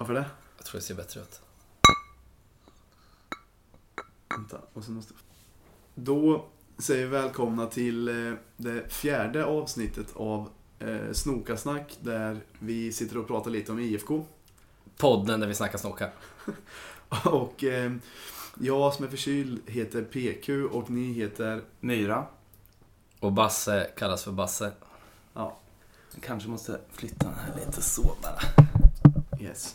Varför det? Jag tror det ser bättre ut. Vänta, och så måste... Då säger vi välkomna till det fjärde avsnittet av Snokasnack, där vi sitter och pratar lite om IFK. Podden där vi snackar snoka. Och jag som är förkyld heter PQ och ni heter... Myra. Och Basse kallas för Basse. Ja. Jag kanske måste flytta den här lite så bara. Yes.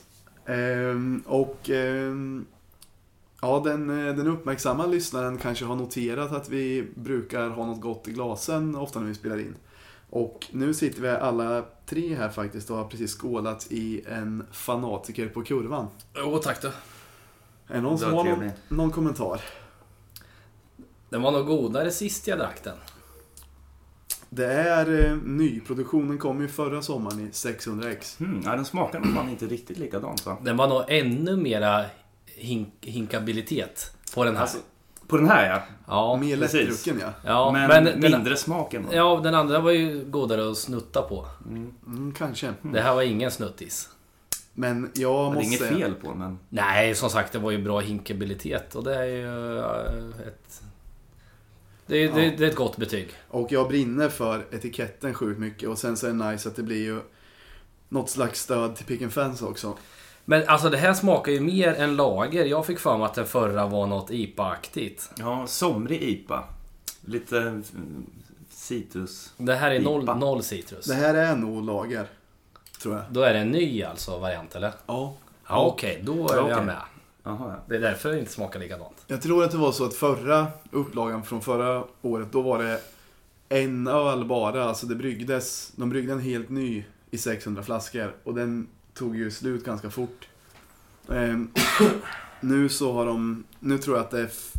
Ja, den uppmärksamma lyssnaren kanske har noterat att vi brukar ha något gott i glasen ofta när vi spelar in. Och nu sitter vi alla tre här faktiskt och har precis skålat i en Fanatiker på kurvan. Åh, tack då. Är någon som har någon kommentar? Den var nog godare sist jag drack den. Det är nyproduktionen kom ju förra sommaren i 600x. Ja, den smakar nog inte riktigt likadan så. Den var nog ännu mera hinkabilitet på den här. Alltså, på den här, ja. Mer lättdrucken, ja. Men mindre smaken. Ja, den andra var ju godare att snutta på. Kanske. Det här var ingen snuttis. Men jag måste... Det är inget fel på, men... Nej, som sagt, det var ju bra hinkabilitet. Och det är ju ett... Det är ett gott betyg. Och jag brinner för etiketten sjukt mycket. Och sen så är det nice att det blir ju något slags stöd till Pick & Fans också. Men alltså det här smakar ju mer än lager. Jag fick fram att den förra var något IPA-aktigt. Ja, somrig IPA. Lite citrus. Det här är noll citrus. Det här är nog lager, tror jag. Då är det en ny alltså variant, eller? Ja. Ja, okej, då är jag med. Aha, ja. Det är därför det inte smakar likadant. Jag tror att det var så att förra upplagan från förra året, då var det en öl bara. Alltså det bryggdes, de bryggde en helt ny i 600 flaskor. Och den tog ju slut ganska fort. Nu så har de... Nu tror jag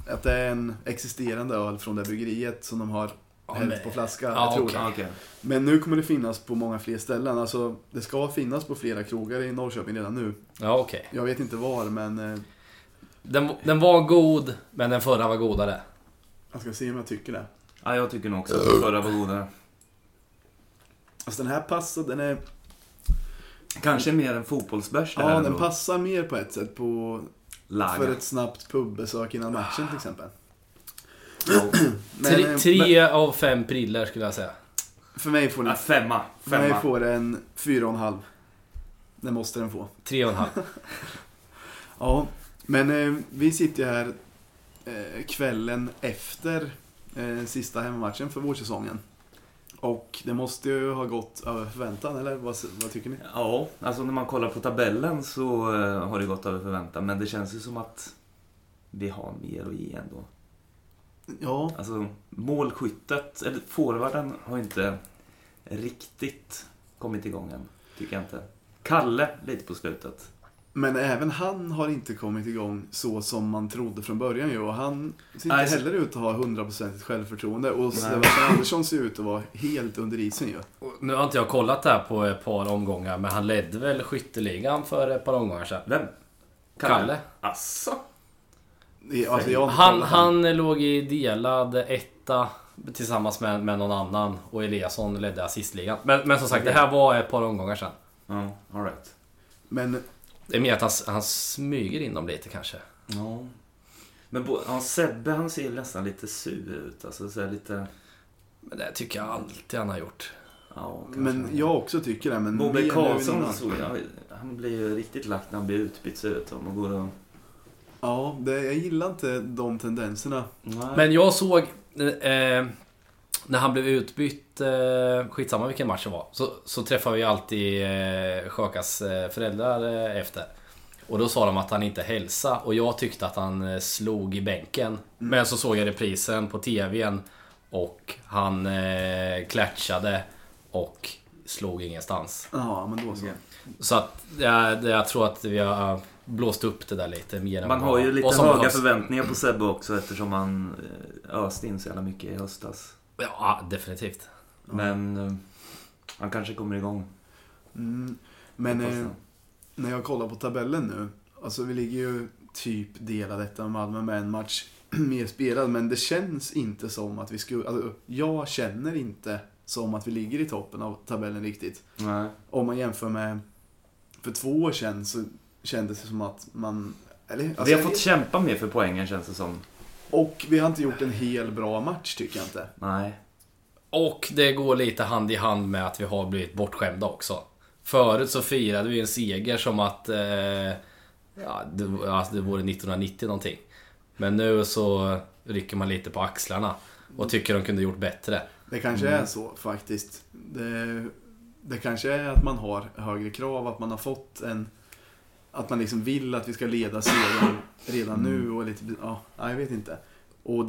att det är en existerande öl från det bryggeriet som de har hällt på flaska. Ja, jag tror okay. Men nu kommer det finnas på många fler ställen. Alltså, det ska finnas på flera krogar i Norrköping redan nu. Ja, okej. Jag vet inte var, men... Den var god, men den förra var godare. Jag ska se om jag tycker det. Ja, jag tycker nog också att den förra var godare. Alltså den här passet, den är... Kanske mer en fotbollsbärs. Ja, den passar mer på ett sätt på lager. För ett snabbt pubbesök innan matchen till exempel. Men, 3 av 5 prillar skulle jag säga. För mig får den femma. För mig får den 4,5. Den måste den få 3,5. Ja, men vi sitter här kvällen efter sista hemmamatchen för vårsäsongen. Och det måste ju ha gått över förväntan, eller vad tycker ni? Ja, alltså när man kollar på tabellen så har det gått över förväntan. Men det känns ju som att vi har mer att ge ändå. Ja. Alltså målskyttet, eller forwarden har inte riktigt kommit igång än, tycker jag inte. Kalle lite på slutet. Men även han har inte kommit igång så som man trodde från början ju. Och han ser inte heller ut att ha 100% självförtroende. Och Andersson ser ut att vara helt under isen ju. Nu har inte jag kollat det här på ett par omgångar, men han ledde väl skytteligan för ett par omgångar sedan. Vem? Kalle. Asså. Alltså, han låg i delad etta tillsammans med någon annan. Och Eliasson ledde assistligan. Men som sagt, Det här var ett par omgångar sedan. All right. Men... Det är mer att han smyger in dem lite kanske. Ja. Men Sebbe, han ser nästan lite sur ut. Alltså, så lite... Men det tycker jag alltid han har gjort. Ja, men jag också tycker det. Men Bobby Karlsson, han blir ju riktigt lagt när han blir utbytt ut. Och går och... Ja, jag gillar inte de tendenserna. Nej. Men jag såg... när han blev utbytt, skitsamma vilken match det var, så träffade vi alltid Sjökas föräldrar efter. Och då sa de att han inte hälsade. Och jag tyckte att han slog i bänken. Men så såg jag reprisen på tvn. Och han klatschade och slog ingenstans. Ja, men då så. Så att jag tror att vi har blåst upp det där lite mer än man har ju lite höga förväntningar på Sebbe också, eftersom han öste in så jävla mycket i höstas. Ja, definitivt. Men han kanske kommer igång. Men när jag kollar på tabellen nu, alltså vi ligger ju typ delad detta med Malmö med en match mer spelad. Men det känns inte som att vi skulle, alltså, jag känner inte som att vi ligger i toppen av tabellen riktigt. Nej. Om man jämför med för 2 år sedan så kändes det som att man... Eller, alltså, vi har fått kämpa mer för poängen, känns det som. Och vi har inte gjort en hel bra match, tycker jag inte. Nej. Och det går lite hand i hand med att vi har blivit bortskämda också. Förut så firade vi en seger som att det vore 1990 någonting. Men nu så rycker man lite på axlarna och tycker de kunde gjort bättre. Det kanske är så faktiskt. Det kanske är att man har högre krav, att man har fått en... Att man liksom vill att vi ska leda serien redan nu och lite... Ja, jag vet inte. Och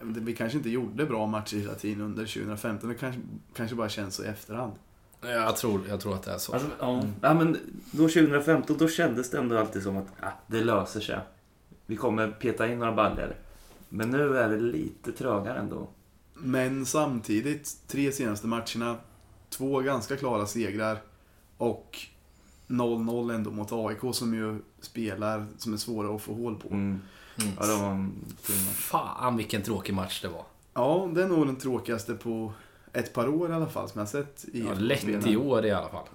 vi kanske inte gjorde bra matcher hela tiden under 2015. Det kanske bara känns så i efterhand. Jag tror att det är så. Alltså, ja, men då 2015 då kändes det ändå alltid som att det löser sig. Vi kommer peta in några baller. Men nu är det lite trögare ändå. Men samtidigt, 3 senaste matcherna, 2 ganska klara segrar och 0-0 ändå mot AIK som ju spelar som är svåra att få hål på. Ja, det var en fin match. Fan vilken tråkig match det var. Ja, det är nog den tråkigaste på ett par år i alla fall som jag sett i lätt i år i alla fall.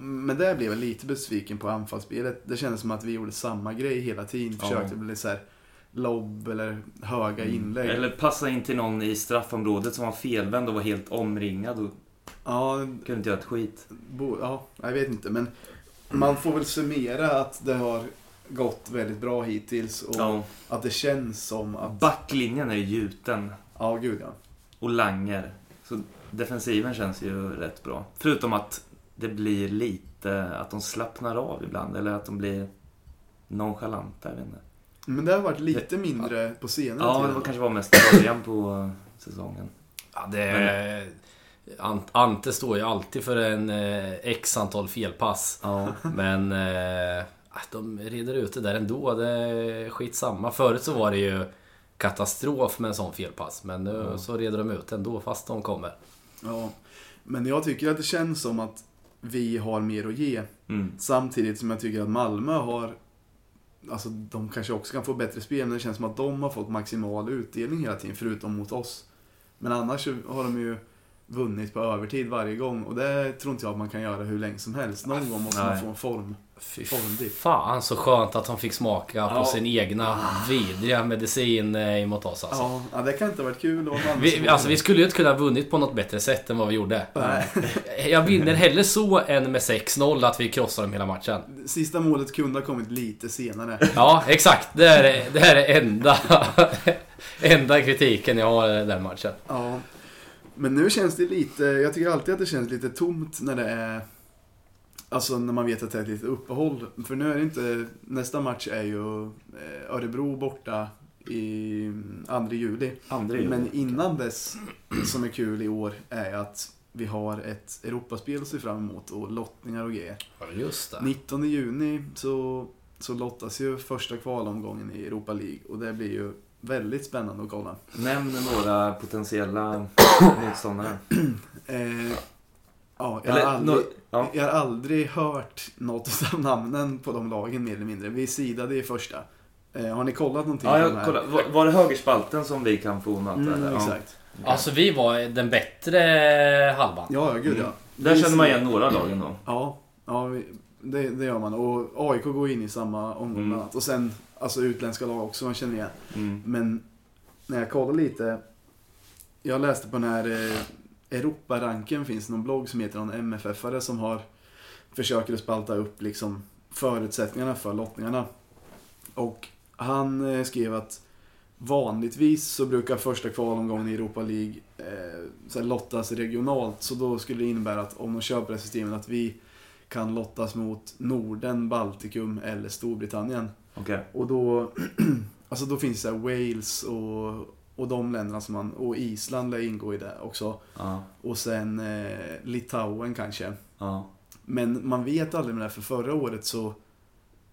Men där blev jag lite besviken på anfallsspelet. Det kändes som att vi gjorde samma grej hela tiden. Försökte bli så här lobb eller höga inlägg. Eller passa in till någon i straffområdet som var felvänd och var helt omringad och kunde inte göra ett skit. Jag vet inte, men man får väl summera att det har gått väldigt bra hittills och att det känns som att... Backlinjen är gjuten. Ja, gud ja. Och langer. Så defensiven känns ju rätt bra. Förutom att det blir lite att de slappnar av ibland eller att de blir nonchalanta, jag vet inte. Men det har varit lite mindre på senare tid. Ja, det kanske var mest början på säsongen. Ja, det är... Ante står ju alltid för en x antal felpass. Men de reder ut det där ändå. Det är skitsamma. Förut så var det ju katastrof med en sån felpass. Men nu så reder de ut ändå fast de kommer. Ja, men jag tycker att det känns som att vi har mer att ge. Samtidigt som jag tycker att Malmö har... Alltså de kanske också kan få bättre spel. Men det känns som att de har fått maximal utdelning hela tiden. Förutom mot oss. Men annars har de ju vunnit på övertid varje gång. Och det tror inte jag att man kan göra hur länge som helst. Någon gång måste man få en formdipp. Fan så skönt att han fick smaka på sin egna vidriga medicin emot oss alltså. Ja, det kan inte ha varit kul om vi skulle ju inte kunna ha vunnit på något bättre sätt än vad vi gjorde. Jag vinner hellre så än med 6-0 att vi krossar dem hela matchen. Sista målet kunde ha kommit lite senare. Ja, exakt. Det här är enda kritiken jag har i den matchen. Ja. Men nu känns det lite... Jag tycker alltid att det känns lite tomt när det är... Alltså när man vet att det är ett litet uppehåll. För nu är det inte... Nästa match är ju Örebro borta i 2 juli. Men innan dess, som är kul i år, är att vi har ett Europaspel att se fram emot. Och lottningar och grejer. Just det. 19 juni så lottas ju första kvalomgången i Europa League. Och det blir ju... Väldigt spännande att kolla. Nämn några potentiella motståndare. Jag har aldrig hört något av namnen på de lagen mer eller mindre. Vi sidade i första. Har ni kollat någonting? Ja, jag kollade. Var det högerspalten som vi kan få möta? Exakt. Okay. Alltså vi var den bättre halvan. Ja, gud ja. Där känner man igen några lagen då. Det gör man. Och AIK går in i samma omgång bland annat. Och sen... Alltså utländska lag också, man känner igen. Men när jag kollar lite... Jag läste på den här Europa-ranken, finns någon blogg som heter någon MFF-are som försöker spalta upp liksom förutsättningarna för lottningarna. Och han skrev att vanligtvis så brukar första kvalomgången i Europa League lottas regionalt. Så då skulle det innebära att om de köper det systemet att vi kan lottas mot Norden, Baltikum eller Storbritannien. Okay. Och då, alltså då finns det Wales och de länderna som man... Och Island lär ingå i det också. Och sen Litauen kanske. Men man vet aldrig med det, för förra året så...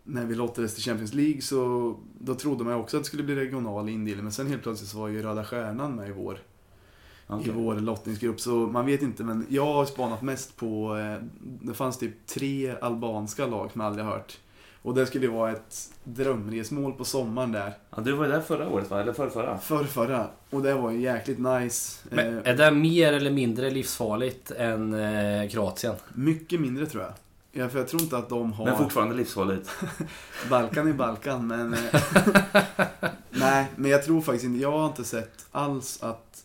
När vi lottades till Champions League så... Då trodde man också att det skulle bli regional indelning. Men sen helt plötsligt så var ju Röda Stjärnan med i vår lottningsgrupp. Så man vet inte, men jag har spanat mest på... Det fanns typ 3 albanska lag som jag aldrig hört. Och det skulle vara ett drömresmål på sommaren där. Ja, du var ju där förra året va? Eller förrförra? Förrförra. Och det var ju jäkligt nice. Men är det mer eller mindre livsfarligt än Kroatien? Mycket mindre tror jag. Ja, för jag tror inte att de har... Men fortfarande livshålligt. Balkan är Balkan, men... Nej, men jag tror faktiskt inte... Jag har inte sett alls att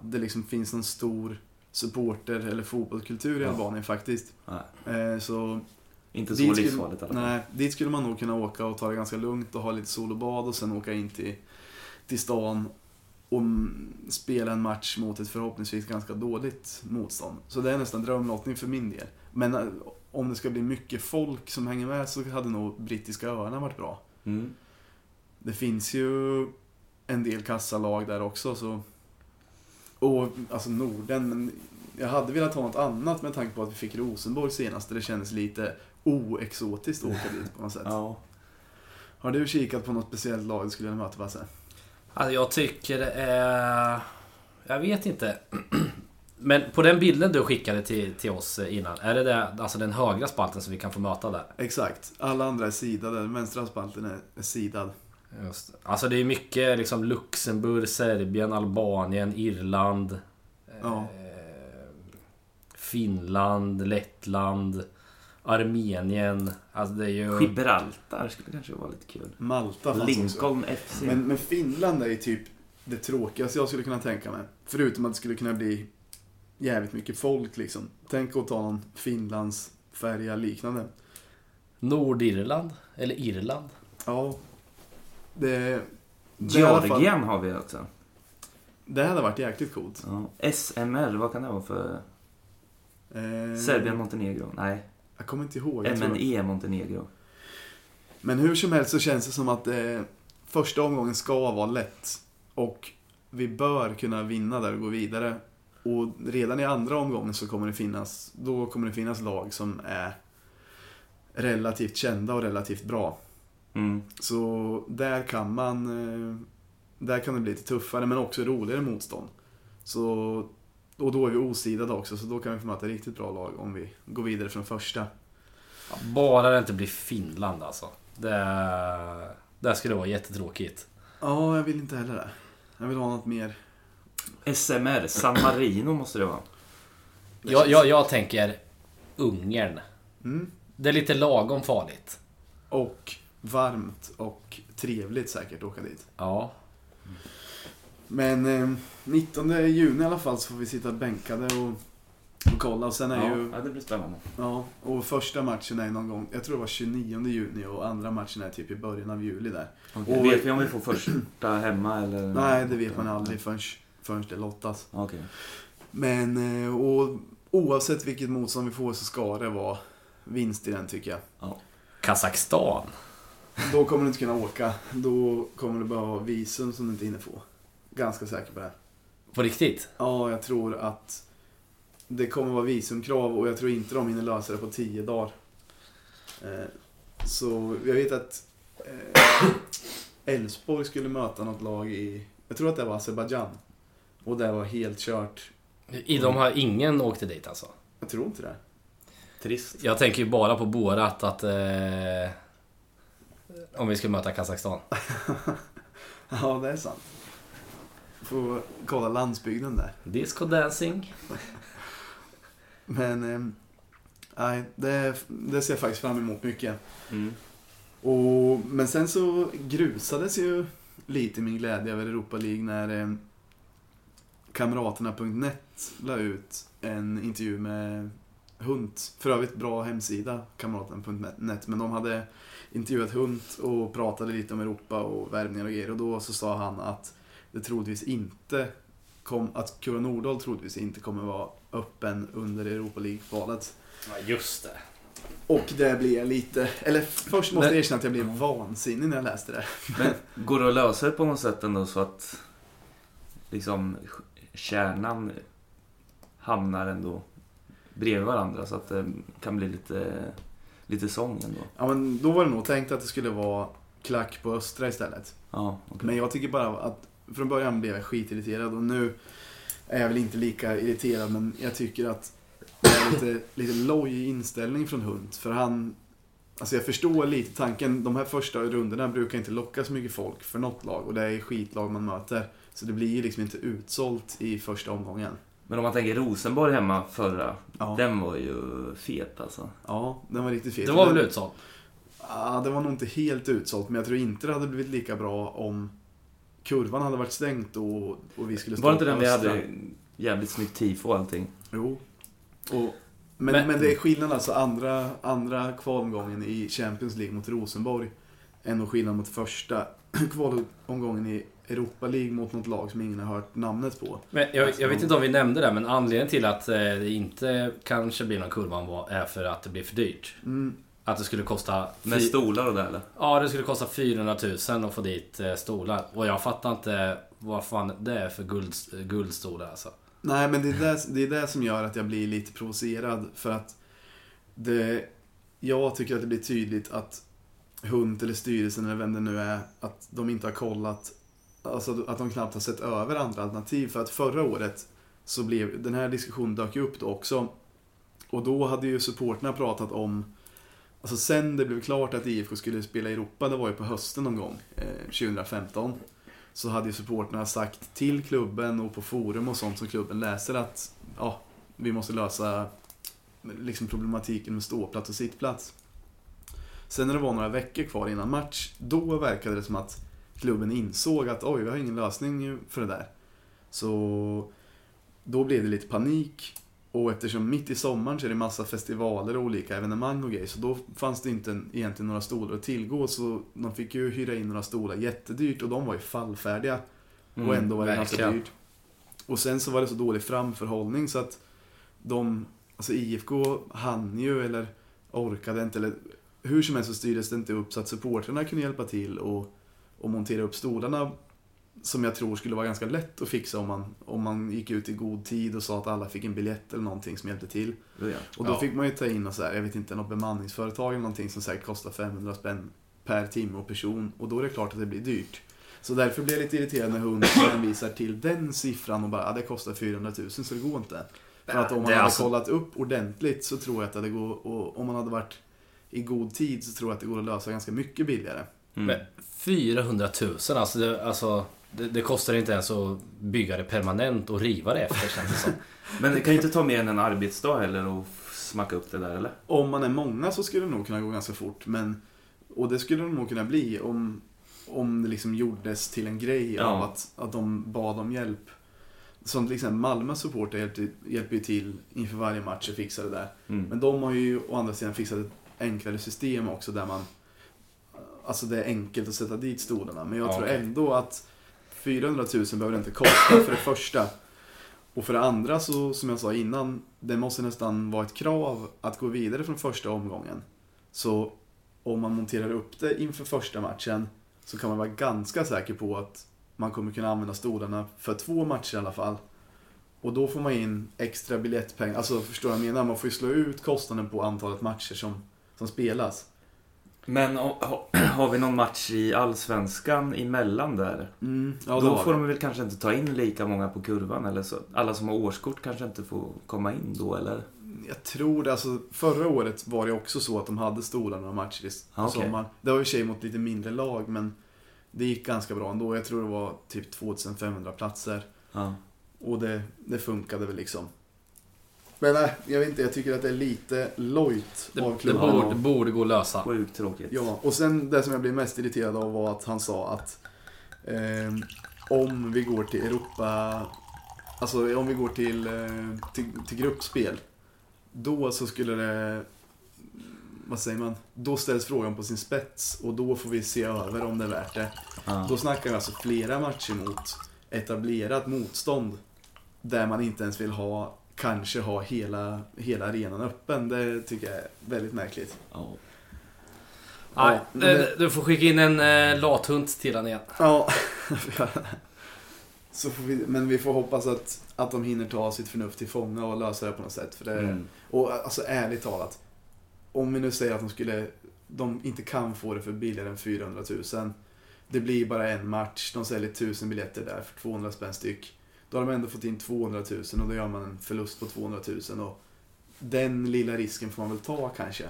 det liksom finns någon stor supporter- eller fotbollskultur i Albanien faktiskt. Nej. Så... Inte så livsfarligt i alla fall. Nej, dit skulle man nog kunna åka och ta det ganska lugnt och ha lite sol och bad och sen åka in till stan och spela en match mot ett förhoppningsvis ganska dåligt motstånd. Så det är nästan drömlottning för min del. Men om det ska bli mycket folk som hänger med så hade nog brittiska öarna varit bra. Mm. Det finns ju en del kassalag där också. Så... Och alltså Norden, men jag hade velat ha något annat med tanke på att vi fick Rosenborg senast. Det kändes lite oexotiskt att åka dit på något sätt. Ja. Har du kikat på något speciellt lag du skulle vilja möta, Basse? Alltså jag tycker det är... Jag vet inte. Men på den bilden du skickade till oss innan, är det alltså den högra spalten som vi kan få möta där? Exakt. Alla andra är sidade. Den vänstra spalten är sidad. Just det. Alltså det är mycket liksom Luxemburg, Serbien, Albanien, Irland... Ja. Finland, Lettland, Armenien, alltså det är ju... Gibraltar skulle kanske vara lite kul. Malta fanns Lincoln också. FC. Men Finland är ju typ det tråkigaste jag skulle kunna tänka mig. Förutom att det skulle kunna bli jävligt mycket folk liksom. Tänk att ta någon Finlands färja liknande. Nordirland eller Irland. Ja. Det Georgien har vi också. Det hade varit jäkligt coolt. Ja. SML, vad kan det vara för... Serbien, Montenegro, nej. Jag kommer inte ihåg. MNE, Montenegro. Men hur som helst så känns det som att första omgången ska vara lätt. Och vi bör kunna vinna där och gå vidare. Och redan i andra omgången så kommer det finnas, då kommer det finnas lag som är relativt kända och relativt bra. Mm. Så där kan det bli lite tuffare men också roligare motstånd. Så... Och då är vi osidade också, så då kan vi få möta riktigt bra lag om vi går vidare från första. Ja, bara det inte blir Finland alltså. Det skulle vara jättetråkigt. Ja, jag vill inte heller det. Jag vill ha något mer. SMR, San Marino måste det vara. Jag tänker Ungern. Mm. Det är lite lagom farligt. Och varmt och trevligt säkert att åka dit. Ja. Men 19 juni i alla fall så får vi sitta bänkade och kolla och sen är ju... Ja, det blir spännande. Ja, och första matchen är någon gång, jag tror det var 29 juni och andra matchen är typ i början av juli där. Okay. Och, vet vi om vi får första hemma eller... Nej, det vet man aldrig förrän det lottas. Okay. Men och oavsett vilket motstånd vi får så ska det vara vinst i den tycker jag. Ja. Kazakstan. Då kommer du inte kunna åka. Då kommer du bara ha visum som du inte hinner få. Ganska säker på det. På riktigt? Ja, jag tror att det kommer vara visumkrav och jag tror inte de hinner lösa det på 10 dagar. Så jag vet att Elfsborg skulle möta något lag i... Jag tror att det var Azerbaijan. Och det var helt kört. De har ingen åkte dit alltså? Jag tror inte det. Trist. Jag tänker ju bara på Borat att... om vi skulle möta Kazakstan. Ja, det är sant. Får kolla landsbygden där. Disco dancing. Men nej, det ser jag faktiskt fram emot mycket. Mm. Men sen så grusades ju lite min glädje över Europa League när kamraterna.net la ut en intervju med Hunt. För övrigt bra hemsida, kamraterna.net. Men de hade intervjuat Hunt och pratade lite om Europa och värvningar och grejer. Och då så sa han att att Kura Nordahl troligtvis inte kommer vara öppen under Europa League-valet. Ja, just det. Och det blir lite... Eller först måste jag erkänna att jag blev vansinnig när jag läste det. Men går det att lösa det på något sätt ändå så att liksom kärnan hamnar ändå bredvid varandra så att det kan bli lite sång ändå? Ja, men då var det nog tänkt att det skulle vara klack på östra istället. Ja, okay. Men jag tycker bara att från början blev jag skitirriterad och nu är jag väl inte lika irriterad, men jag tycker att det är lite lojig inställning från Hunt. För jag förstår lite tanken, de här första rundorna brukar inte locka så mycket folk för något lag och det är skitlag man möter. Så det blir liksom inte utsålt i första omgången. Men om man tänker Rosenborg hemma förra, den var ju fet alltså. Ja, den var riktigt fet. Det var väl utsålt? Ja, det var nog inte helt utsålt, men jag tror inte det hade blivit lika bra om kurvan hade varit stängt och vi skulle stå. Var inte den vi hade jävligt snyggt tifo och allting? Jo. Och, men det är skillnad alltså andra kvalomgången i Champions League mot Rosenborg än att skillnad mot första kvalomgången i Europa League mot något lag som ingen har hört namnet på. Men jag vet inte om vi nämnde det, men anledningen till att det inte kanske blir någon kurvan är för att det blir för dyrt. Mm. Att det skulle kosta... Med stolar och det, eller? Ja, det skulle kosta 400 000 att få dit stolar. Och jag fattar inte vad fan det är för guldstolar alltså. Nej, men det är det som gör att jag blir lite provocerad. För att jag tycker att det blir tydligt att Hunt eller styrelsen eller vem det nu är, att de inte har kollat, alltså att de knappt har sett över andra alternativ. För att förra året så blev den här diskussionen dök upp då också. Och då hade ju supporterna pratat om, alltså sen det blev klart att IFK skulle spela i Europa, det var ju på hösten någon gång 2015, så hade ju supporterna sagt till klubben och på forum och sånt som klubben läser att ja, vi måste lösa liksom problematiken med ståplats och sittplats. Sen när det var några veckor kvar innan match, då verkade det som att klubben insåg att oj, vi har ingen lösning för det där. Så då blev det lite panik. Och eftersom mitt i sommaren så är det massa festivaler och olika evenemang och grejer, så då fanns det inte egentligen några stolar att tillgå, så de fick ju hyra in några stolar jättedyrt, och de var ju fallfärdiga. Och ändå var det ganska dyrt. Och sen så var det så dålig framförhållning så att alltså IFK hann ju eller orkade inte, eller hur som helst så styrdes det inte upp så att supporterna kunde hjälpa till och montera upp stolarna, som jag tror skulle vara ganska lätt att fixa om man gick ut i god tid och sa att alla fick en biljett eller någonting som hjälpte till. Ja. Och då fick man ju ta in och så här, jag vet inte, något bemanningsföretag eller någonting som säkert kostar 500 spänn per timme och person, och då är det klart att det blir dyrt. Så därför blir jag lite irriterad när hunden visar till den siffran och bara, det kostar 400 000, så det går inte. För att om man hade kollat upp ordentligt så tror jag att det går, och om man hade varit i god tid så tror jag att det går att lösa ganska mycket billigare. Mm. Men 400 000, alltså det kostar inte ens att bygga det permanent och riva det efter, känns det som. Men det kan ju inte ta mer än en arbetsdag heller och smacka upp det där, eller? Om man är många så skulle det nog kunna gå ganska fort, men, och det skulle det nog kunna bli om det liksom gjordes till en grej av att de bad om hjälp. Som till exempel Malmö supporter hjälper ju till inför varje match och fixar det där. Mm. Men de har ju å andra sidan fixat ett enklare system också där man, alltså det är enkelt att sätta dit stolarna, men jag tror ändå att 400 000 behöver inte kosta för det första. Och för det andra, så som jag sa innan, det måste nästan vara ett krav att gå vidare från första omgången. Så om man monterar upp det inför första matchen så kan man vara ganska säker på att man kommer kunna använda stolarna för 2 matcher i alla fall. Och då får man in extra biljettpengar. Alltså förstår jag menar, man får ju slå ut kostnaden på antalet matcher som spelas. Men har vi någon match i Allsvenskan emellan där? Mm, ja, då får de väl kanske inte ta in lika många på kurvan, eller så. Alla som har årskort kanske inte får komma in då, eller? Jag tror det, alltså förra året var det också så att de hade stora några matcher i sommar. Det var ju tjej mot lite mindre lag, men det gick ganska bra ändå. Jag tror det var typ 2500 platser. Ja. Och det funkade väl liksom. Men nej, jag vet inte, jag tycker att det är lite lojt av klubben. Det borde gå att lösa. Sjukt tråkigt. Ja, och sen det som jag blev mest irriterad av var att han sa att om vi går till Europa, alltså om vi går till gruppspel, då så skulle det, vad säger man, då ställs frågan på sin spets och då får vi se över om det är värt det. Ah. Då snackar vi alltså flera matcher mot etablerat motstånd där man inte ens vill ha hela arenan öppen. Det tycker jag är väldigt märkligt. Du får skicka in en lathunt till den igen. Ja. Så får vi, men vi får hoppas att de hinner ta sitt förnuft till fånga och lösa det på något sätt, för det, och alltså ärligt talat, om vi nu säger att de inte kan få det för billigare än 400 000, det blir bara en match, de säljer 1000 biljetter där för 200 spänn styck. Då har de ändå fått in 200 000, och då gör man en förlust på 200 000, och den lilla risken får man väl ta kanske.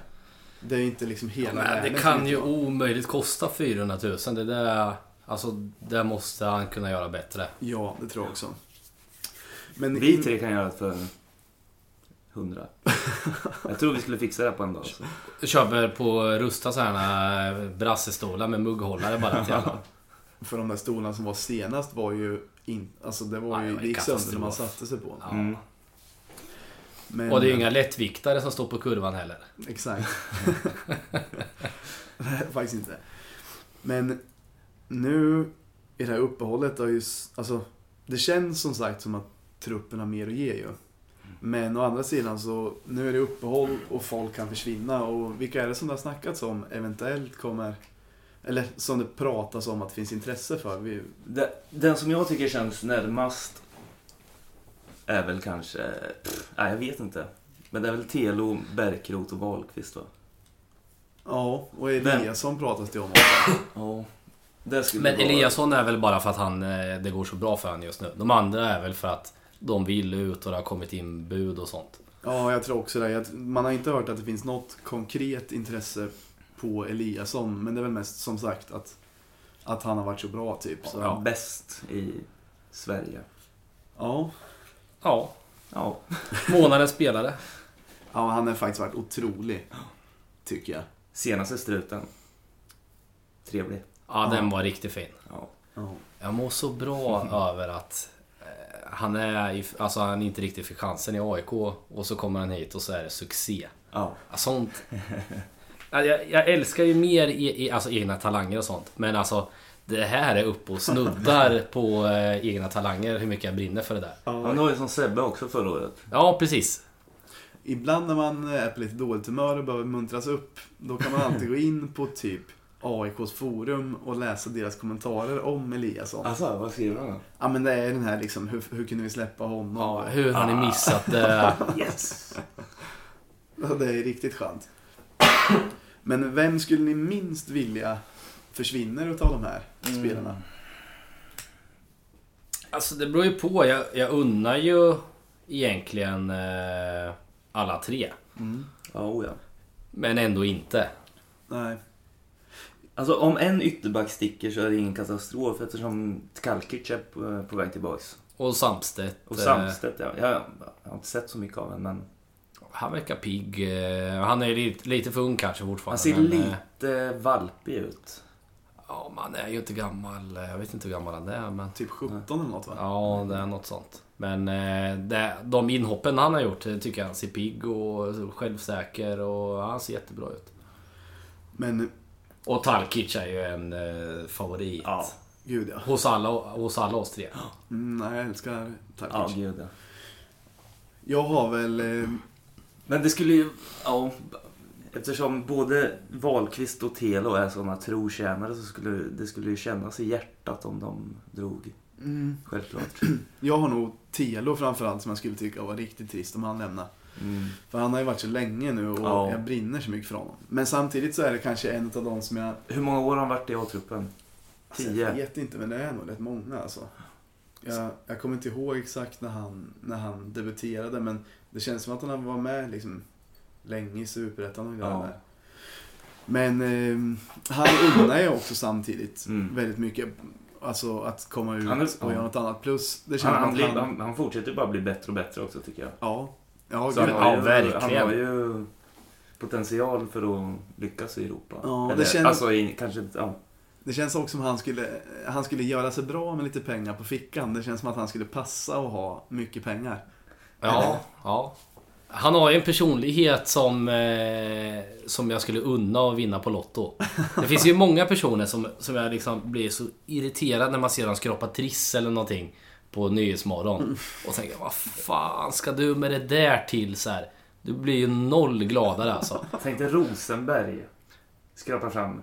Det är inte liksom hela världen. Det kan ju omöjligt kosta 400 000. Det där, alltså, det måste han kunna göra bättre. Ja, det tror jag också. Men vi tre kan göra det för 100. Jag tror vi skulle fixa det på en dag. Så. Köper på Rusta så här brassestolar med mugghållare bara till alla. För de där stolarna som var senast var ju alltså det var ju det gick sönder när man satte sig på den. Ja. Mm. Men, och det är ju inga lättviktare som står på kurvan heller. Exakt. Faktiskt inte. Men nu i det här uppehållet har ju, alltså det känns som sagt som att truppen har mer att ge ju. Men å andra sidan så nu är det uppehåll och folk kan försvinna. Och vilka är det som det har snackats om eventuellt kommer, eller som det pratas om att det finns intresse för? Den som jag tycker känns närmast är väl kanske, nej jag vet inte, men det är väl Telo, Bergkrot och Wahlqvist va? Ja, och Eliasson pratas det om också. Ja. Men Eliasson är väl bara för att han, det går så bra för han just nu. De andra är väl för att de vill ut och det har kommit in bud och sånt. Ja, jag tror också det. Man har inte hört att det finns något konkret intresse på Eliasson, men det är väl mest som sagt att han har varit så bra typ. Så. Ja, bäst i Sverige. Ja. Ja. Ja. Månadens spelare. Ja, han har faktiskt varit otrolig, tycker jag. Senaste struten. Trevlig. Ja, den var riktigt fin. Ja. Ja. Jag mår så bra över att han är, alltså han inte riktigt fick chansen i AIK och så kommer han hit och så är det succé. Ja. Alltså, sånt. Jag älskar ju mer alltså egna talanger och sånt, men alltså det här är upp och snuddar på egna talanger, hur mycket jag brinner för det där. Ja, han var ju som Sebbe också förra året. Ja, precis. Ibland när man är på lite dåligt humör och behöver muntras upp, då kan man alltid gå in på typ AIKs forum och läsa deras kommentarer om Eliasson. Alltså, vad skriver han? Ja, men det är den här liksom, hur kunde vi släppa honom? Ja, hur har ni missat det? Yes! Ja, det är riktigt skönt. Men vem skulle ni minst vilja försvinner utav de här spelarna? Alltså det beror ju på. Jag unnar ju egentligen alla tre. Ja. Men ändå inte. Nej. Alltså om en ytterback sticker så är det ingen katastrof, eftersom Tkalčić är på väg tillbaks. Och Samstedt. Ja. Jag har inte sett så mycket av honom, men han verkar pigg. Han är lite för ung kanske fortfarande. Han ser lite valpig ut. Ja, man är ju inte gammal. Jag vet inte hur gammal han är, men typ 17 eller något va? Ja, det är något sånt. Men de inhoppen han har gjort tycker jag han ser pigg och självsäker och han ser jättebra ut. Men och Tkalčić är ju en favorit. Ja, gud ja. Hos alla oss tre. Nej, jag älskar Tkalčić. Ja, gud ja. Jag har väl men det skulle ju, ja, eftersom både Wahlqvist och Telo är sådana trotjänare så skulle ju kännas i hjärtat om de drog. Självklart. Jag har nog Telo framförallt som jag skulle tycka var riktigt trist om han lämnar. För han har ju varit så länge nu och jag brinner så mycket för honom. Men samtidigt så är det kanske en av dem som jag... Hur många år har han varit i A-truppen? 10? Jag vet inte, men det är nog rätt många alltså. Jag kommer inte ihåg exakt när han debuterade, men det känns som att han var med liksom länge i Superettan och där. Men han unnar ju också samtidigt väldigt mycket, alltså att komma ut och göra något annat. Plus det känns han fortsätter bara bli bättre och bättre också, tycker jag. Ja, så han har ju potential för att lyckas i Europa. Ja, eller, det känns, alltså kanske inte. Ja. Det känns också som han skulle göra sig bra med lite pengar på fickan. Det känns som att han skulle passa och ha mycket pengar. Ja. Han har ju en personlighet som jag skulle unna och vinna på lotto. Det finns ju många personer som jag liksom blir så irriterad när man ser dem skrapa triss eller någonting på Nyhetsmorgon och tänker, vad fan ska du med det där till så här? Du blir ju noll gladare alltså. Jag tänkte Rosenberg skrapa fram.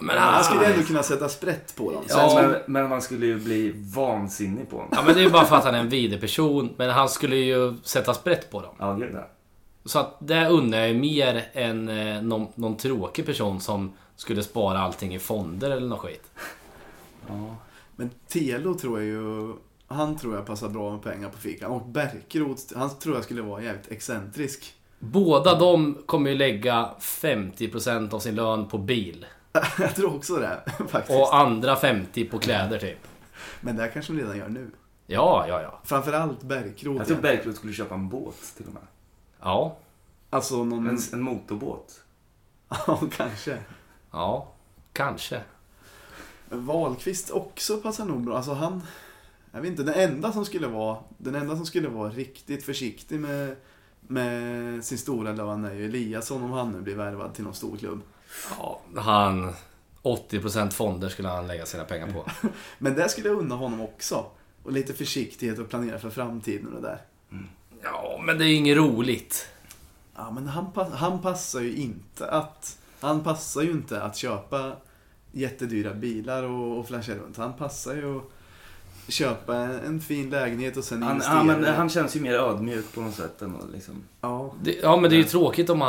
Men han skulle ändå kunna sätta sprätt på dem. Ja, men man skulle ju bli vansinnig på dem. Ja, men det är ju bara för att han är en vidrig person. Men han skulle ju sätta sprätt på dem. Ja, det är det. Så att det undrar jag mer än någon tråkig person som skulle spara allting i fonder eller något skit. Ja. Men Telo tror jag passar bra med pengar på fickan. Och Bergkrot, han tror jag skulle vara jävligt excentrisk. Båda de kommer ju lägga 50% av sin lön på bil. Jag tror också det, faktiskt. Och andra 50 på kläder typ. Men det här kanske de redan gör nu. Ja. Framförallt Bergkrot. Jag tror Bergkrot skulle köpa en båt till och med. Ja. Alltså någon... en motorbåt. Ja, kanske. Ja, kanske. Wahlqvist också passar nog bra. Alltså han... Jag vet inte, den enda som skulle vara riktigt försiktig med sin stora lövan är ju Eliasson, om han nu blir värvad till någon stor klubb. Ja, 80% fonder skulle han lägga sina pengar på. Men det skulle jag unna honom också. Och lite försiktighet och planera för framtiden och det där. Mm. Ja, men det är inget roligt. Ja, men han passar ju inte att köpa jättedyra bilar och flasha runt. Han passar ju att köpa en fin lägenhet och sen investera. Han känns ju mer ödmjuk på något sätt än liksom. Ja, men det är ju tråkigt om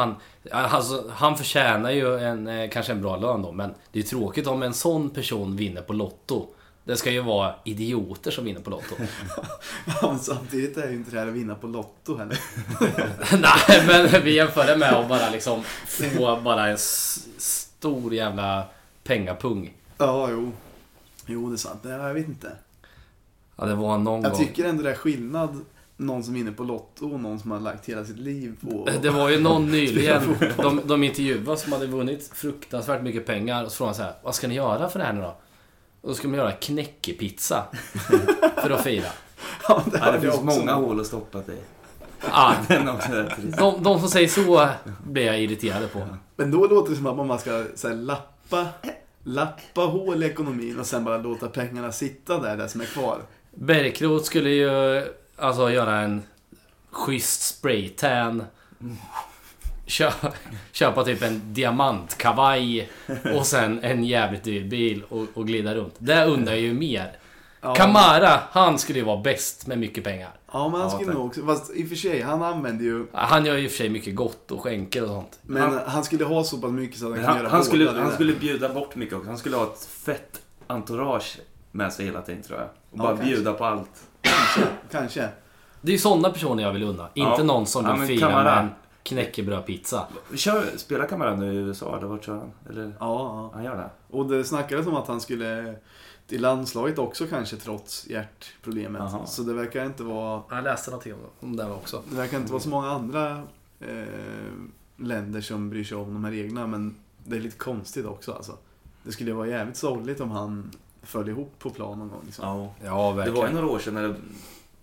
han förtjänar ju kanske en bra lön då, men det är ju tråkigt om en sån person vinner på lotto. Det ska ju vara idioter som vinner på lotto. Ja, samtidigt är ju inte det här att vinna på lotto heller. Nej, men vi jämför det med att bara liksom få bara en stor jävla pengapung. Ja, jo, det är sant. Jag vet inte. Ja, det var någon gång. Jag tycker ändå det är skillnad. Någon som är inne på lotto och någon som har lagt hela sitt liv på... Det var ju någon nyligen, de intervjuade som hade vunnit fruktansvärt mycket pengar. Och så frågade han så här, vad ska ni göra för det här nu då? Och då ska man göra knäckepizza för att fira. Ja, det finns många hål att stoppa i. Ja, de som säger så blir jag irriterad på. Men då låter det som att man ska så här, lappa hål i ekonomin och sen bara låta pengarna sitta där som är kvar. Bergkrot skulle ju alltså göra en schysst spraytan. Köpa typ en diamantkavaj och sen en jävligt dyr bil och glida runt. Det undrar ju mer. Ja. Kamara, han skulle ju vara bäst med mycket pengar. Ja, men han skulle nog också, fast i och för sig, han använder ju... Han gör ju i och för sig mycket gott och skänker och sånt. Men han skulle ha så pass mycket så att han skulle bjuda bort mycket också. Han skulle ha ett fett entourage med sig hela tiden, tror jag. Och bara bjuda på allt. Kanske. Det är ju sådana personer jag vill unna. Inte någon som vill fira med en knäckebröd pizza. Spelar kameran nu i USA, eller vart kör han? Eller? Ja. Han gör det. Och det snackades om att han skulle till landslaget också kanske, trots hjärtproblemet. Aha. Så det verkar inte vara... Jag läste någonting om det också. Det verkar inte vara så många andra länder som bryr sig om de här reglerna, men det är lite konstigt också alltså. Det skulle vara jävligt sorgligt om han följde ihop på plan någon gång liksom. Ja, verkligen. Det var ju några år sedan när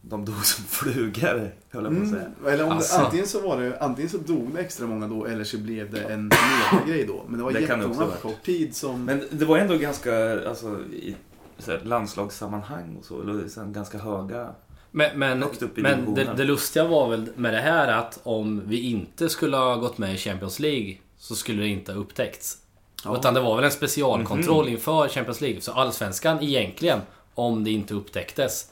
de dog som flugare, höll jag på att säga. Eller om alltså. Antingen så dog det extra många då, eller så blev det en grej då. Men det var jättemånga kort tid som... Men det var ändå ganska, alltså, i så här, landslagssammanhang och så, eller så här, ganska höga. Men det lustiga var väl med det här att om vi inte skulle ha gått med i Champions League så skulle det inte ha upptäckts. Ja. Utan det var väl en specialkontroll inför Champions League. Så allsvenskan egentligen, om det inte upptäcktes...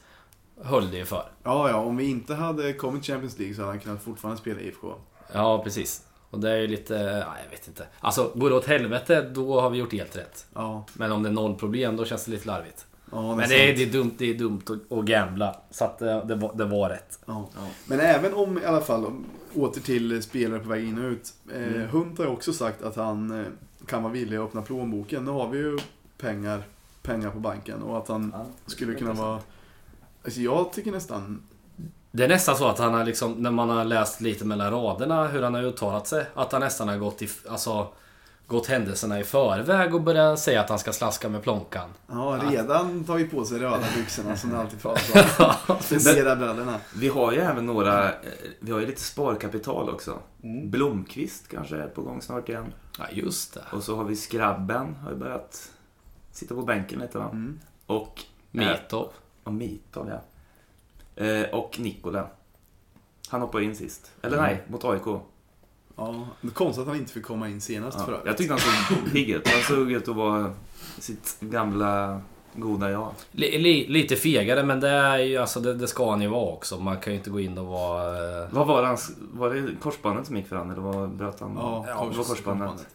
höll det för. Ja, om vi inte hade kommit Champions League så hade han kunnat fortfarande spela i IFK. Ja, precis. Och det är ju lite, jag vet inte. Alltså, går det åt helvete, då har vi gjort helt rätt. Ja. Men om det är noll problem, då känns det lite larvigt. Ja, men det är dumt att gambla. Så att det var rätt. Ja. Men även om, i alla fall, åter till spelare på väg in och ut. Hunt har ju också sagt att han kan vara villig att öppna plånboken. Nu har vi ju pengar på banken. Och att han skulle kunna vara... Alltså jag tycker nästan... Det är nästan så att han har liksom, när man har läst lite mellan raderna hur han har uttalat sig, att han nästan har gått händelserna i förväg och börjat säga att han ska slaska med plånkan. Ja, redan tar vi på sig röda byxorna som det alltid pratar om. Frisera bröderna. Vi har ju även vi har ju lite sparkapital också. Blomqvist kanske är på gång snart igen. Ja, just det. Och så har vi Skrabben, har ju börjat sitta på bänken lite va? Mm. Och Mito. Och Mito, ja. Och Nikola. Han hoppar in sist. Eller nej, mot AIK. Ja, det är konstigt att han inte fick komma in senast för övrigt. Jag tyckte han såg pigget. Han såg ut att vara sitt gamla goda jag. Lite fegare, men det är ju, alltså, det ska han ju vara också. Man kan ju inte gå in och vara... Vad var det var det korsbandet som gick för han? Eller bröt han? Ja, det var korsbandet.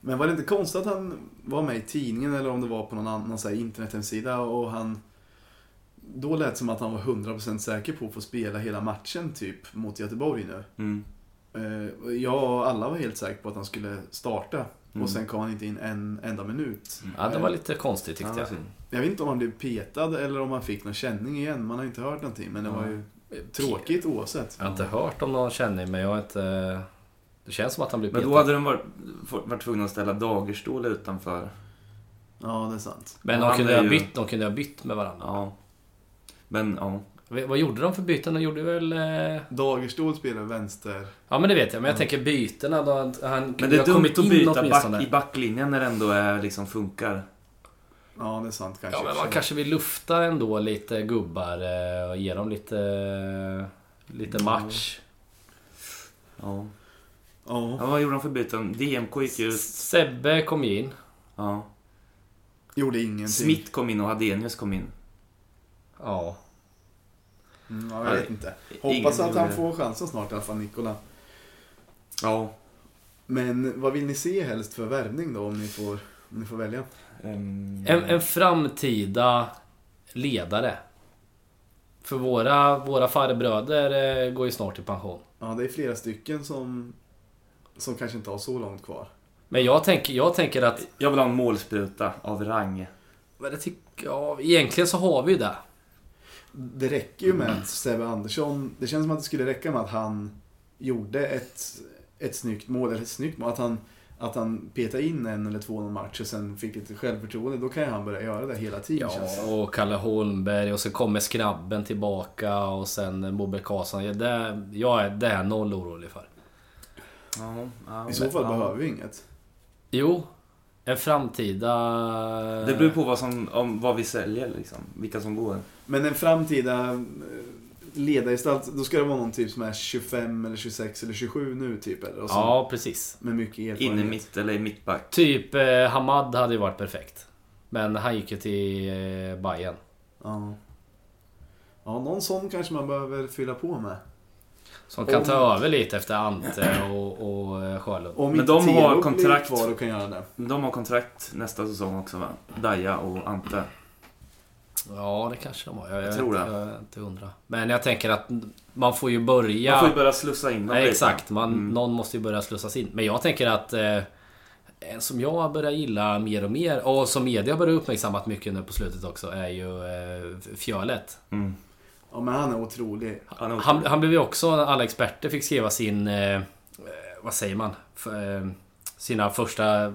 Men var det inte konstigt att han var med i tidningen eller om det var på någon annan så här, internethemsida och han... Då lät som att han var 100% säker på att få spela hela matchen typ mot Göteborg nu. Jag och alla var helt säkra på att han skulle starta. Och sen kom han inte in en enda minut. Ja, det var lite konstigt tyckte jag. Jag vet inte om han blev petad eller om han fick någon känning igen. Man har inte hört någonting, men det var ju tråkigt oavsett. Jag har inte hört om någon känning, men jag har inte... Det känns som att han blev petad. Men då hade de varit tvungna att ställa dagerstol utanför. Ja, det är sant. Men de kunde ha bytt med varandra. Ja. Men ja... Vad gjorde de för byten? De gjorde väl... Dagerstol spelade vänster. Ja, men det vet jag. Men jag tänker bytena då... Han men det är dumt att byta i backlinjen när det ändå är, liksom, funkar. Ja, det är sant kanske. Ja, men man kanske vill lufta ändå lite gubbar och ge dem lite match. Ja. Ja. Ja, vad gjorde de för byten? DMK gick ut. Sebbe kom in. Ja. Gjorde ingenting. Smith kom in och Hadenius kom in. Ja. Jag vet inte. Hoppas att han får chansen snart i alla fall, Nikola. Ja. Men vad vill ni se helst för värvning då, om ni får välja? En framtida ledare. För våra farbröder går ju snart i pension. Ja, det är flera stycken som kanske inte har så långt kvar. Men jag tänker att... Jag vill ha en målspruta av rang. Men det tycker jag... Egentligen så har vi ju det. Det räcker ju med att Sebbe Andersson... Det känns som att det skulle räcka med att han gjorde ett snyggt mål. Eller ett snyggt mål. Att han petade in en eller två matcher och sen fick lite självförtroende. Då kan han börja göra det hela tiden. Ja, och Kalle Holmberg. Och så kommer Skrabben tillbaka. Och sen Bobel Karlsson. Det är noll orolig för. I så fall behöver vi inget. Jo, en framtida... Det beror på vad vi säljer, liksom. Vilka som går. Men en framtida ledargestalt, då ska det vara någon typ som är 25 eller 26 eller 27 nu typ, eller? Och så, ja, precis. Med mycket erfarenhet. In i mitt eller i mittback. Typ Hamad hade ju varit perfekt. Men han gick ju till Bayern. Ja. Ja, någon sån kanske man behöver fylla på med. Som kan ta över lite efter Ante och Sjölund. Men de har kontrakt kvar och kan göra det. De har kontrakt nästa säsong också, va? Daja och Ante. Ja, det kanske de har. Jag tror det. Jag är inte undra. Men jag tänker att man får ju börja... Man får ju börja slussa in. Nej, exakt. Någon måste ju börja slussas in. Men jag tänker att som jag börjar gilla mer och mer, och som media börjar uppmärksamma mycket nu på slutet också, är ju Fjölet. Mm. Ja, men han är otrolig. Han blev ju också, alla experter fick skriva sin vad säger man? Sina första,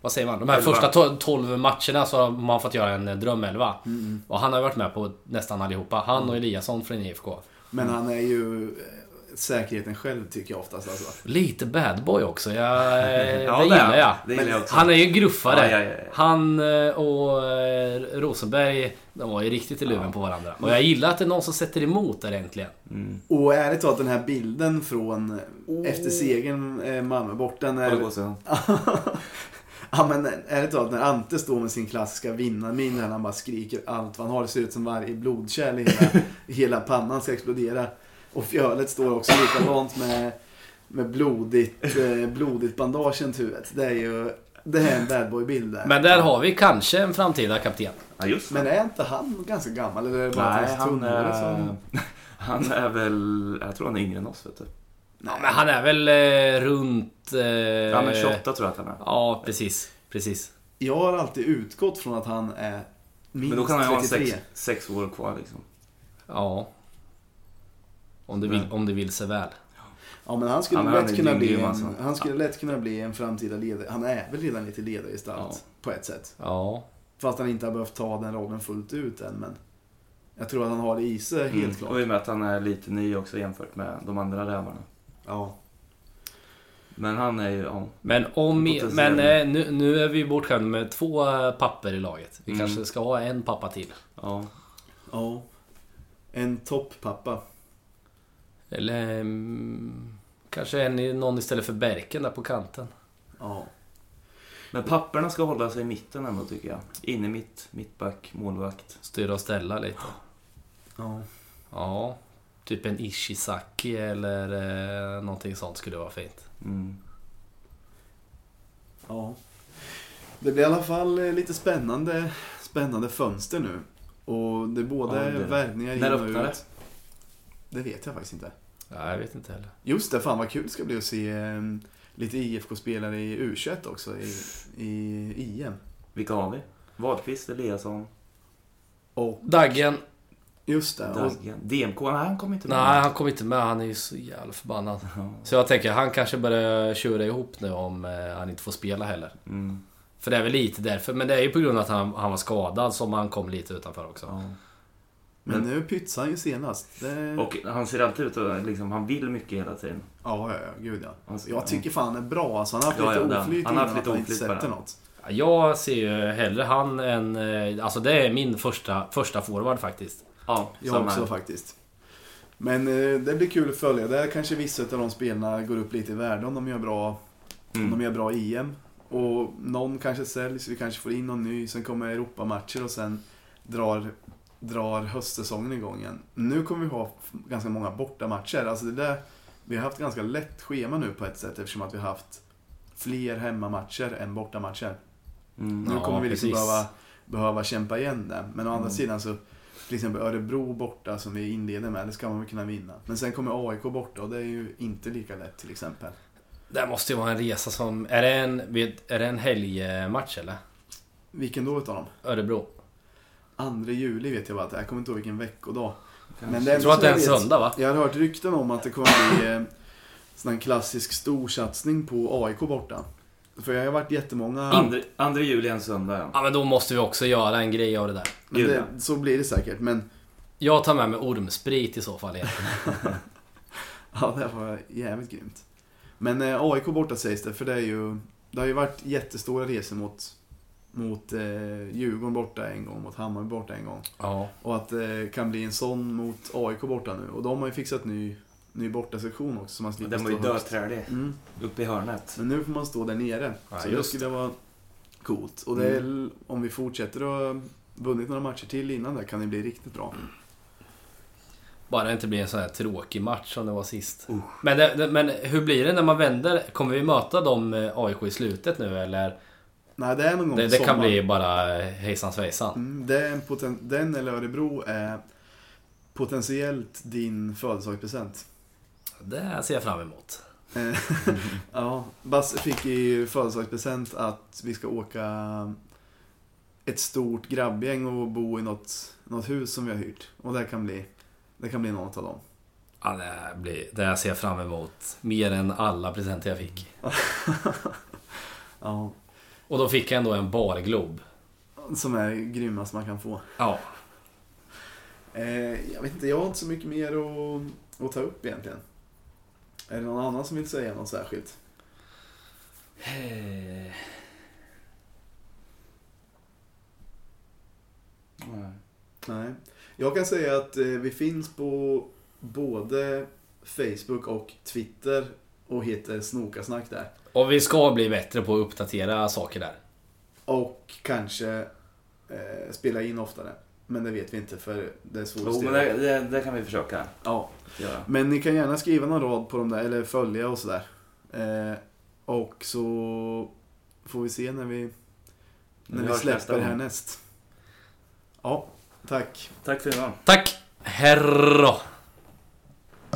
vad säger man? De här elva. Första 12 matcherna så har man fått göra en drömelva. Mm. Och han har varit med på nästan allihopa. Han och Eliasson från IFK. Men han är ju säkerheten själv, tycker jag oftast, alltså. Lite bad boy också. Det gillar jag. Det gillar jag också. Han är ju gruffare. Ja. Han och Rosenberg, de var ju riktigt i luven på varandra. Och jag gillar att det är någon som sätter emot där egentligen. Mm. Och är det så att den här bilden från efter segern Malmö borta när... Ja, men är det så att när Ante står med sin klassiska vinnarmin, han bara skriker allt vad han har, det ser ut som varje blodkärl hela pannan ska explodera. Och Fjölet står också likadant med blodigt bandage runt huvudet. Det är en bad boy-bild där. Men där har vi kanske en framtida kapten. Ja, just det. Men är inte han ganska gammal? Eller är det bara... Nej, han är väl... Jag tror han är yngre än oss, vet du. Nej, men han är väl runt... Han är 28, tror jag att han är. Ja, precis. Jag har alltid utgått från att han är minst 33. Men då kan han ha 6 år kvar, liksom. Ja. Om det vill sig väl. Ja, men han skulle lätt kunna bli en framtida ledare. Han är väl redan lite ledargestalt på ett sätt. Ja. Fast han inte har behövt ta den rollen fullt ut än, men jag tror att han har det i sig helt klart. Och i och med att han är lite ny också jämfört med de andra rävarna. Ja. Men han är ju... Ja. Nu är vi bortskämda med 2 papper i laget. Vi kanske ska ha en pappa till. Ja. Ja. En topppappa. Eller kanske någon istället för Berken där på kanten. Ja. Men papperna ska hålla sig i mitten ändå, tycker jag. In i mittback, målvakt. Styra och ställa lite. Ja. Ja. Typ en Ishizaki eller någonting sånt skulle vara fint. Mm. Ja. Det blir i alla fall lite spännande fönster nu. Och det är både värvningar in och ut. När det vet jag faktiskt inte. Nej, jag vet inte heller. Just det, fan vad kul det ska bli att se lite IFK-spelare i U21 också i EM. Vilka har vi? Wahlqvist, Eliasson och Daggen. Just det. Daggen. DMK, han kommer inte med. Nej, han kommer inte med. Han är ju så jävla förbannad. Så jag tänker, han kanske börjar köra ihop nu om han inte får spela heller. Mm. För det är väl lite därför. Men det är ju på grund av att han var skadad som han kom lite utanför också. Ja. Men nu pytsar han ju senast. Det... Och han ser alltid ut och liksom, han vill mycket hela tiden. Ja, gud ja. Alltså, jag tycker fan är bra. Alltså, han har haft lite oflyt innan att han inte sätter något. Jag ser ju hellre han än... Alltså det är min första forward faktiskt. Ja, jag också faktiskt. Men det blir kul att följa. Där kanske vissa av de spelarna går upp lite i värde om de gör bra, om de gör bra IM. Och någon kanske säljs, vi kanske får in någon ny. Sen kommer Europamatcher och sen drar höstsäsongen igång igen. Nu kommer vi ha ganska många bortamatcher. Alltså det där, vi har haft ganska lätt schema nu på ett sätt eftersom att vi har haft fler hemmamatcher än bortamatcher. Nu kommer vi liksom behöva kämpa igen där. Men å andra sidan så till exempel Örebro borta som vi inleder med, det ska man väl kunna vinna. Men sen kommer AIK borta och det är ju inte lika lätt till exempel. Det måste ju vara en resa som... Är det en helgmatch eller? Vilken då utav dem? Örebro. 2 juli vet jag bara att jag kommer inte ihåg vilken veckodag. Men det är, jag tror att det är en söndag va? Jag har hört rykten om att det kommer bli sån här klassisk storsatsning på AIK borta. För jag har varit jättemånga... 2 juli en söndag, ja. Ja, men då måste vi också göra en grej av det där. Men det, så blir det säkert, men... Jag tar med mig ormsprit i så fall. Ja, det var jävligt grymt. Men AIK borta sägs det, för det är ju... Det har ju varit jättestora resor mot Djurgården borta en gång, mot Hammarby borta en gång. Ja. Och att det kan bli en sån mot AIK borta nu. Och de har ju fixat ny bortasektion också. Man den var ju dödträdig uppe i hörnet. Men nu får man stå där nere. Ja, så just det var coolt. Och det är, om vi fortsätter att ha vunnit några matcher till innan där kan det bli riktigt bra. Bara det inte blir en sån här tråkig match som det var sist. Men hur blir det när man vänder? Kommer vi möta dem AIK i slutet nu eller? Nej, det är någon gång det kan bli bara hejsan svejsan. Den eller Örebro är potentiellt din födelsedagspresent. Det ser jag fram emot. Ja, Bass fick ju födelsedagspresent att vi ska åka ett stort grabbgäng och bo i något hus som vi har hyrt. Och det kan bli något av dem. Ja, det ser jag fram emot mer än alla presenter jag fick. Ja. Och då fick jag ändå en barglob. Som är grymmast man kan få. Ja. Jag vet inte, jag har inte så mycket mer att ta upp egentligen. Är det någon annan som vill säga något särskilt? Nej. Jag kan säga att vi finns på både Facebook och Twitter och heter Snokasnack där. Och vi ska bli bättre på att uppdatera saker där. Och kanske spela in oftare. Men det vet vi inte för det är svårt att styra. Men det kan vi försöka. Ja. Men ni kan gärna skriva någon rad på dem där. Eller följa och sådär. Och så får vi se när vi släpper härnäst. Ja, tack. Tack för idag. Tack. Herra.